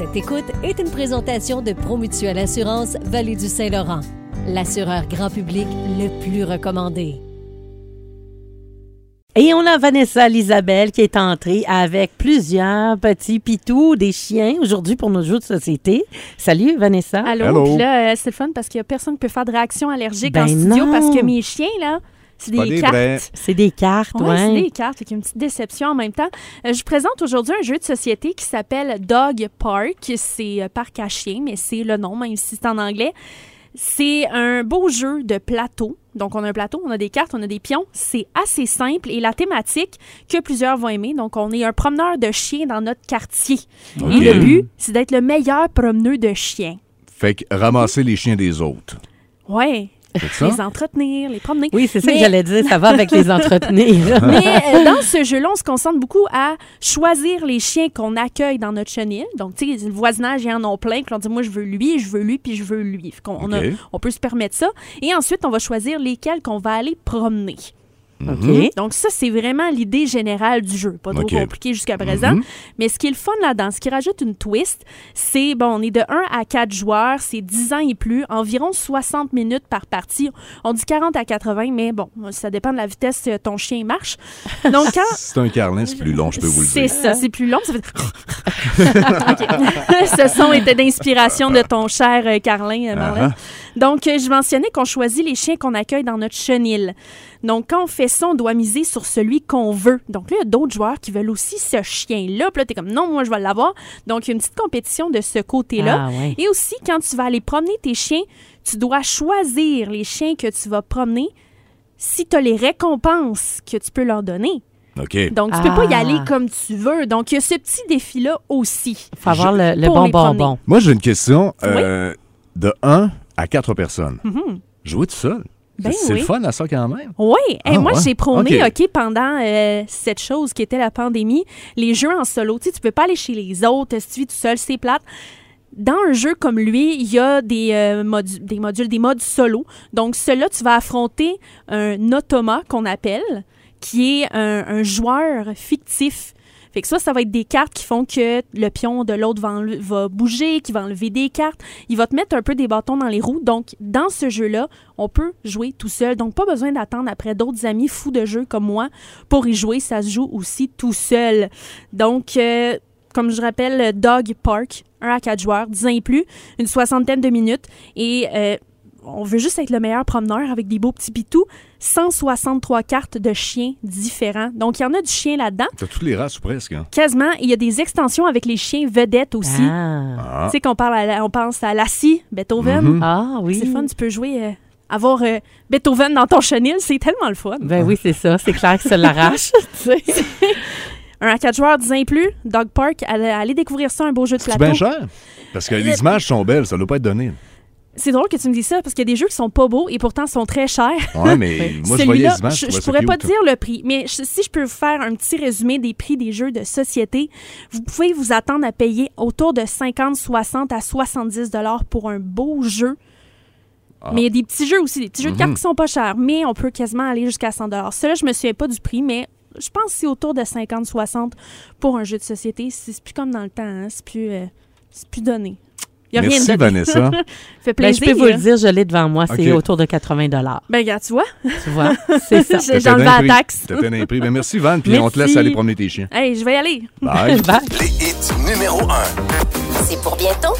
Cette écoute est une présentation de Promutuel Assurance Vallée-du-Saint-Laurent, l'assureur grand public le plus recommandé. Et on a Vanessa Lisabelle qui est entrée avec plusieurs petits pitous, des chiens, aujourd'hui pour nos jeux de société. Salut Vanessa. Allô. Puis là, c'est le fun parce qu'il n'y a personne qui peut faire de réaction allergique en studio parce que mes chiens, là... C'est des cartes. Oui, c'est des cartes. C'est une petite déception en même temps. Je vous présente aujourd'hui un jeu de société qui s'appelle Dog Park. C'est parc à chiens, mais c'est le nom, même si c'est en anglais. C'est un beau jeu de plateau. Donc, on a un plateau, on a des cartes, on a des pions. C'est assez simple et la thématique que plusieurs vont aimer. Donc, on est un promeneur de chiens dans notre quartier. Okay. Et le but, c'est d'être le meilleur promeneur de chiens. Fait que ramasser les chiens des autres. Oui. Les entretenir, les promener. Oui, c'est ça que j'allais dire, ça va avec les entretenir. Mais dans ce jeu-là, on se concentre beaucoup à choisir les chiens qu'on accueille dans notre chenille. Donc, tu sais, le voisinage, ils en ont plein. Puis on dit, moi, je veux lui, puis je veux lui. On peut se permettre ça. Et ensuite, on va choisir lesquels qu'on va aller promener. Okay. Donc ça, c'est vraiment l'idée générale du jeu. Pas trop compliqué jusqu'à présent. Mais ce qui est le fun là-dedans, ce qui rajoute une twist, c'est, on est de 1 à 4 joueurs, c'est 10 ans et plus, environ 60 minutes par partie. On dit 40 à 80, mais ça dépend de la vitesse que ton chien marche. Donc, quand... c'est un carlin, c'est plus long, je peux vous le dire. C'est ça, c'est plus long, ça fait... Ce son était d'inspiration de ton cher carlin, Marlène. Donc, je mentionnais qu'on choisit les chiens qu'on accueille dans notre chenil. Donc, quand on fait ça, on doit miser sur celui qu'on veut. Donc là, il y a d'autres joueurs qui veulent aussi ce chien-là. Puis là, t'es comme, non, moi, je vais l'avoir. Donc, il y a une petite compétition de ce côté-là. Ah, ouais. Et aussi, quand tu vas aller promener tes chiens, tu dois choisir les chiens que tu vas promener si tu as les récompenses que tu peux leur donner. Okay. Donc, tu peux pas y aller comme tu veux. Donc, il y a ce petit défi-là aussi. Il faut avoir le bon bonbon. Moi, j'ai une question de 1 à 4 personnes. Mm-hmm. Jouer tout seul? C'est le fun à ça quand même. Oui. J'ai prôné pendant cette chose qui était la pandémie, les jeux en solo. Tu sais, tu peux pas aller chez les autres, si tu vis tout seul, c'est plate. Dans un jeu comme lui, il y a des modes solo. Donc, ceux-là, tu vas affronter un automa qu'on appelle, qui est un joueur fictif. Fait que ça va être des cartes qui font que le pion de l'autre va bouger, qui va enlever des cartes. Il va te mettre un peu des bâtons dans les roues. Donc, dans ce jeu-là, on peut jouer tout seul. Donc, pas besoin d'attendre après d'autres amis fous de jeu comme moi pour y jouer. Ça se joue aussi tout seul. Donc, comme je rappelle, Dog Park, 1 à 4 joueurs, 10 ans et plus, une soixantaine de minutes. Et on veut juste être le meilleur promeneur avec des beaux petits pitous. 163 cartes de chiens différents. Donc, il y en a du chien là-dedans. T'as toutes les races ou presque. Hein? Quasiment. Il y a des extensions avec les chiens vedettes aussi. Ah. Tu sais qu'on on pense à Lassie, Beethoven. Mm-hmm. Ah oui. C'est fun, tu peux jouer... avoir Beethoven dans ton chenil, c'est tellement le fun. Ben oui, c'est ça. C'est clair que ça l'arrache. Tu sais... 1 à 4 joueurs, 10 ans et plus, Dog Park, allez découvrir ça, un beau jeu de plateau. C'est bien cher, parce que les images sont belles, ça ne doit pas être donné. C'est drôle que tu me dises ça, parce qu'il y a des jeux qui sont pas beaux et pourtant sont très chers. Oui, mais moi, je voyais les images. Je pourrais pas dire le prix, mais si je peux vous faire un petit résumé des prix des jeux de société, vous pouvez vous attendre à payer autour de 50, 60 à 70 $ pour un beau jeu. Ah. Mais il y a des petits jeux aussi, des petits jeux de cartes qui sont pas chers, mais on peut quasiment aller jusqu'à 100 $. Cela, je me souviens pas du prix, mais... je pense que c'est autour de 50-60 pour un jeu de société. C'est plus comme dans le temps, hein? C'est plus donné. Il y a rien de Vanessa. Fait plaisir. Ben, je peux vous le dire, je l'ai devant moi. Okay. C'est autour de 80 $. Ben regarde, tu vois, c'est ça. J'enlève la taxe. T'as fait un prix. Ben, merci, Van, puis on te laisse aller promener tes chiens. Hey, je vais y aller. Bye. Les hits numéro 1. C'est pour bientôt.